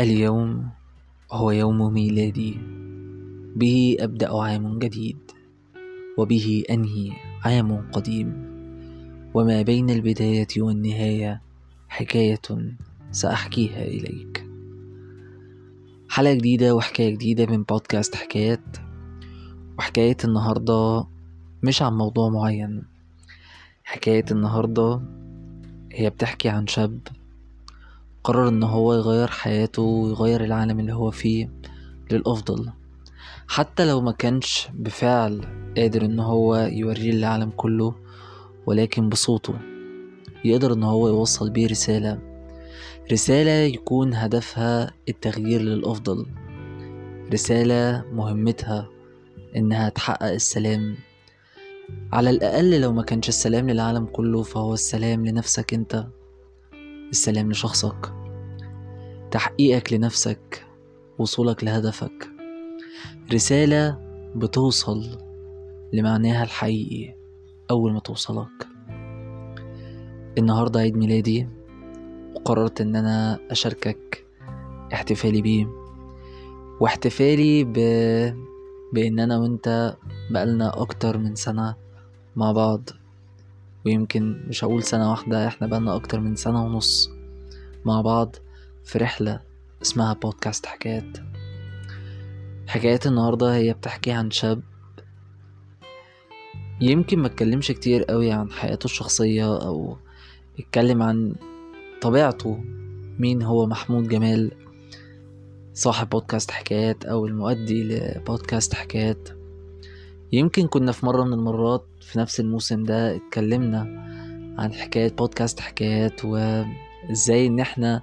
اليوم هو يوم ميلادي، به أبدأ عام جديد وبه أنهي عام قديم، وما بين البداية والنهاية حكاية سأحكيها إليك. حلقة جديدة وحكاية جديدة من بودكاست حكايات، وحكاية النهاردة مش عن موضوع معين. حكاية النهاردة هي بتحكي عن شاب قرر إن هو يغير حياته ويغير العالم اللي هو فيه للأفضل، حتى لو ما كانش بفعل قادر إن هو يوريه للعالم كله، ولكن بصوته يقدر إن هو يوصل بيه رسالة يكون هدفها التغيير للأفضل، رسالة مهمتها إنها تحقق السلام، على الأقل لو ما كانش السلام للعالم كله فهو السلام لنفسك أنت، السلام لشخصك، تحقيقك لنفسك، وصولك لهدفك. رسالة بتوصل لمعناها الحقيقي أول ما توصلك. النهاردة عيد ميلادي، وقررت إن أنا أشاركك احتفالي بيه، واحتفالي بإن أنا وإنت بقالنا أكتر من سنة مع بعض، ويمكن مش هقول سنة واحدة، احنا بقالنا أكتر من 1.5 سنة مع بعض في رحلة اسمها بودكاست حكايات. حكايات النهاردة هي بتحكي عن شاب يمكن ما اتكلمش كتير قوي عن حياته الشخصية، أو اتكلم عن طبيعته، مين هو محمود جمال صاحب بودكاست حكايات أو المؤدي لبودكاست حكايات. يمكن كنا في مرة من المرات في نفس الموسم ده اتكلمنا عن حكاية بودكاست حكايات، وازاي ان احنا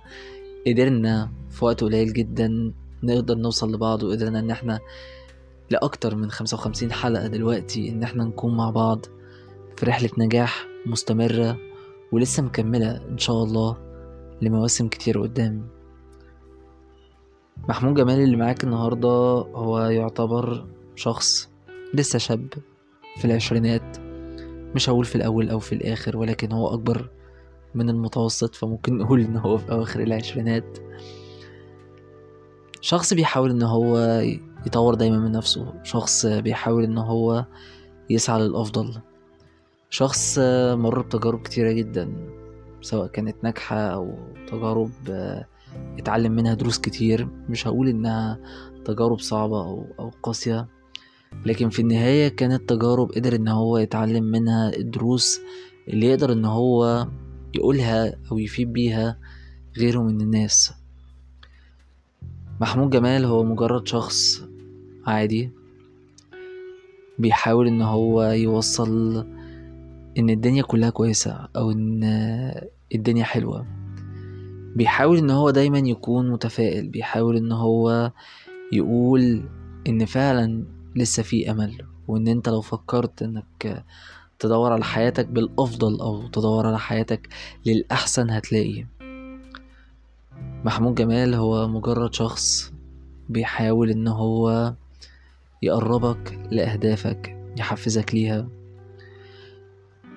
قدرنا في وقت قليل جدا نقدر نوصل لبعض، وقدرنا ان احنا لأكتر من 55 حلقة دلوقتي ان احنا نكون مع بعض في رحلة نجاح مستمرة ولسه مكملة ان شاء الله لمواسم كتير قدام. محمود جمال اللي معاك النهاردة هو يعتبر شخص لسه شاب في 20، مش هقول في الأول أو في الآخر، ولكن هو أكبر من المتوسط، فممكن نقول إن هو في أواخر 20. شخص بيحاول إن هو يطور دايما من نفسه، شخص بيحاول إن هو يسعى للأفضل، شخص مر بتجارب كتيرة جدا سواء كانت ناجحة أو تجارب اتعلم منها دروس كتير. مش هقول إنها تجارب صعبة أو قاسية، لكن في النهاية كانت تجارب قدر ان هو يتعلم منها الدروس اللي يقدر ان هو يقولها او يفيد بيها غيره من الناس. محمود جمال هو مجرد شخص عادي بيحاول ان هو يوصل ان الدنيا كلها كويسة، او ان الدنيا حلوة. بيحاول ان هو دايما يكون متفائل، بيحاول ان هو يقول ان فعلا لسه في امل، وان انت لو فكرت انك تدور على حياتك بالافضل او تدور على حياتك للاحسن هتلاقي. محمود جمال هو مجرد شخص بيحاول ان هو يقربك لاهدافك، يحفزك ليها.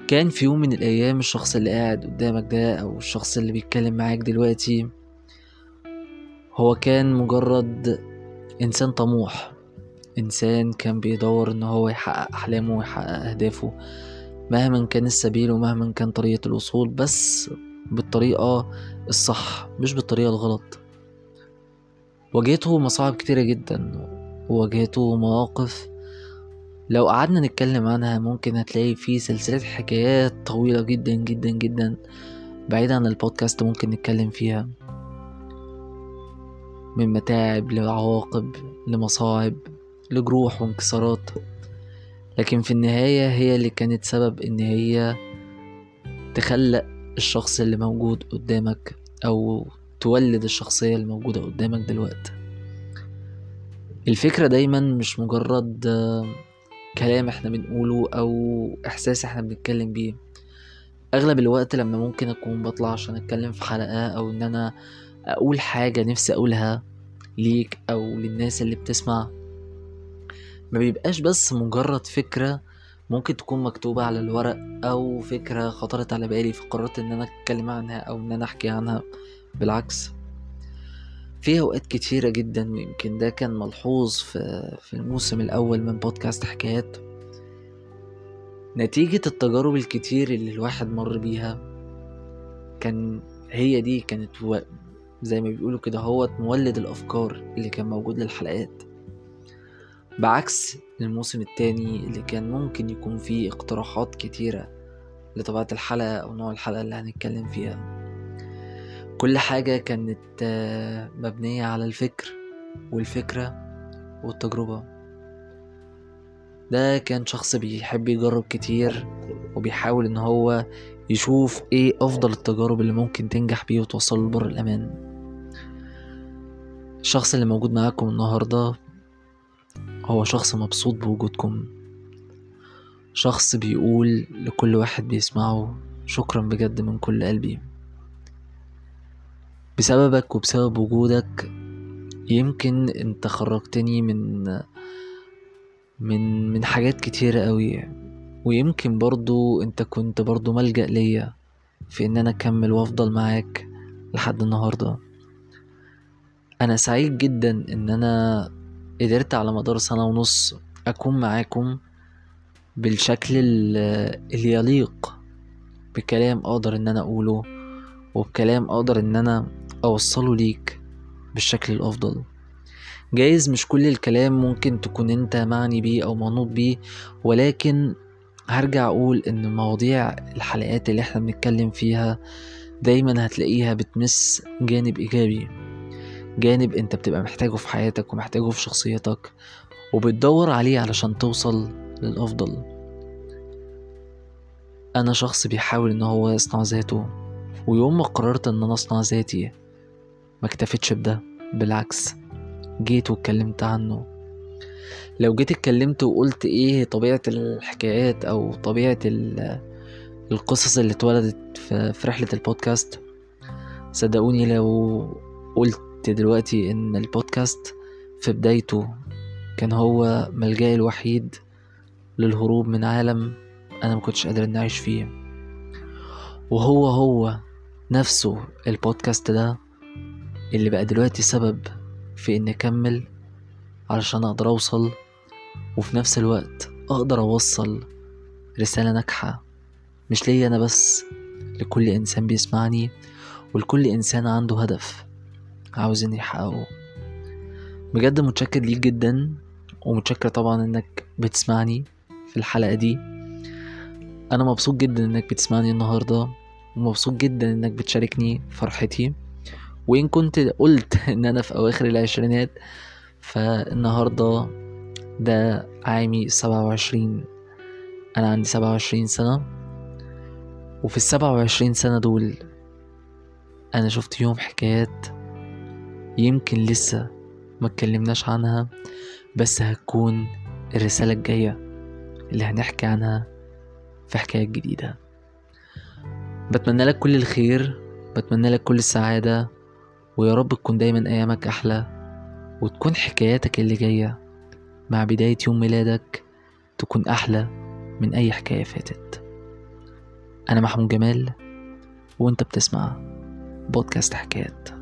كان في يوم من الايام الشخص اللي قاعد قدامك ده او الشخص اللي بيتكلم معاك دلوقتي هو كان مجرد انسان طموح، إنسان كان بيدور إن هو يحقق أحلامه ويحقق أهدافه مهما كان السبيل ومهما كان طريقة الوصول، بس بالطريقة الصح مش بالطريقة الغلط. واجهته مصاعب كتيرة جدا، وواجهته مواقف لو قعدنا نتكلم عنها ممكن هتلاقي فيه سلسلة حكايات طويلة جدا جدا جدا بعيدة عن البودكاست ممكن نتكلم فيها، من متاعب لعواقب لمصاعب لجروح وانكسارات، لكن في النهاية هي اللي كانت سبب ان هي تخلق الشخص اللي موجود قدامك، او تولد الشخصية اللي موجودة قدامك دلوقتي. الفكرة دايما مش مجرد كلام احنا بنقوله او احساس احنا بنتكلم بيه. اغلب الوقت لما ممكن اكون بطلع عشان اتكلم في حلقة، او ان انا اقول حاجة نفسي اقولها ليك او للناس اللي بتسمع، ما بيبقاش بس مجرد فكرة ممكن تكون مكتوبة على الورق، او فكرة خطرت على بالي فقررت ان انا اتكلم عنها او ان انا احكي عنها. بالعكس، في اوقات كتيرة جدا، ويمكن ده كان ملحوظ في الموسم الاول من بودكاست حكايات، نتيجة التجارب الكتير اللي الواحد مر بيها كانت زي ما بيقولوا كده هو مولد الافكار اللي كان موجود للحلقات، بعكس الموسم الثاني اللي كان ممكن يكون فيه اقتراحات كتيرة لطبيعة الحلقة او نوع الحلقة اللي هنتكلم فيها. كل حاجة كانت مبنية على الفكر والفكرة والتجربة. ده كان شخص بيحب يجرب كتير وبيحاول ان هو يشوف ايه افضل التجارب اللي ممكن تنجح بيه وتوصل لبر الامان. الشخص اللي موجود معاكم النهاردة هو شخص مبسوط بوجودكم، شخص بيقول لكل واحد بيسمعه شكرا بجد من كل قلبي. بسببك وبسبب وجودك يمكن انت خرجتني من حاجات كتيرة قوي، ويمكن برضو انت كنت برضو ملجأ ليا في ان انا اكمل وافضل معاك لحد النهاردة. انا سعيد جدا ان انا قدرت على مدار 1.5 سنة اكون معاكم بالشكل اللي يليق بكلام اقدر ان انا اقوله وبكلام اقدر ان انا اوصله ليك بالشكل الافضل. جايز مش كل الكلام ممكن تكون انت معني بيه او منوط بيه، ولكن هرجع اقول ان مواضيع الحلقات اللي احنا بنتكلم فيها دايما هتلاقيها بتمس جانب ايجابي، جانب انت بتبقى محتاجه في حياتك ومحتاجه في شخصيتك وبتدور عليه علشان توصل للافضل. انا شخص بيحاول ان هو يصنع ذاته، ويوم ما قررت ان انا اصنع ذاتي ما اكتفيتش بده، بالعكس جيت واتكلمت عنه. لو جيت اتكلمت وقلت ايه طبيعة الحكايات او طبيعة القصص اللي اتولدت في رحلة البودكاست، صدقوني لو قلت دلوقتي ان البودكاست في بدايته كان هو ملجأي الوحيد للهروب من عالم انا ما كنتش قادر ان اعيش فيه، وهو نفسه البودكاست ده اللي بقى دلوقتي سبب في ان اكمل علشان اقدر اوصل، وفي نفس الوقت اقدر اوصل رسالة ناجحة مش ليا انا بس، لكل انسان بيسمعني ولكل انسان عنده هدف عاوزين يحققه. بجد متشكر ليك جدا، ومتشكر طبعا انك بتسمعني في الحلقة دي. انا مبسوط جدا انك بتسمعني النهاردة، ومبسوط جدا انك بتشاركني فرحتي، وان كنت قلت ان انا في اواخر 20 فالنهاردة ده عامي 27. انا عندي 27 سنة، وفي 27 سنة دول انا شفت فيهم حكايات يمكن لسه ما اتكلمناش عنها، بس هتكون الرسالة الجاية اللي هنحكي عنها في حكايات جديدة. بتمنى لك كل الخير، بتمنى لك كل السعادة، ويا رب تكون دايما ايامك احلى، وتكون حكاياتك اللي جاية مع بداية يوم ميلادك تكون احلى من اي حكاية فاتت. انا محمود جمال وانت بتسمع بودكاست حكايات.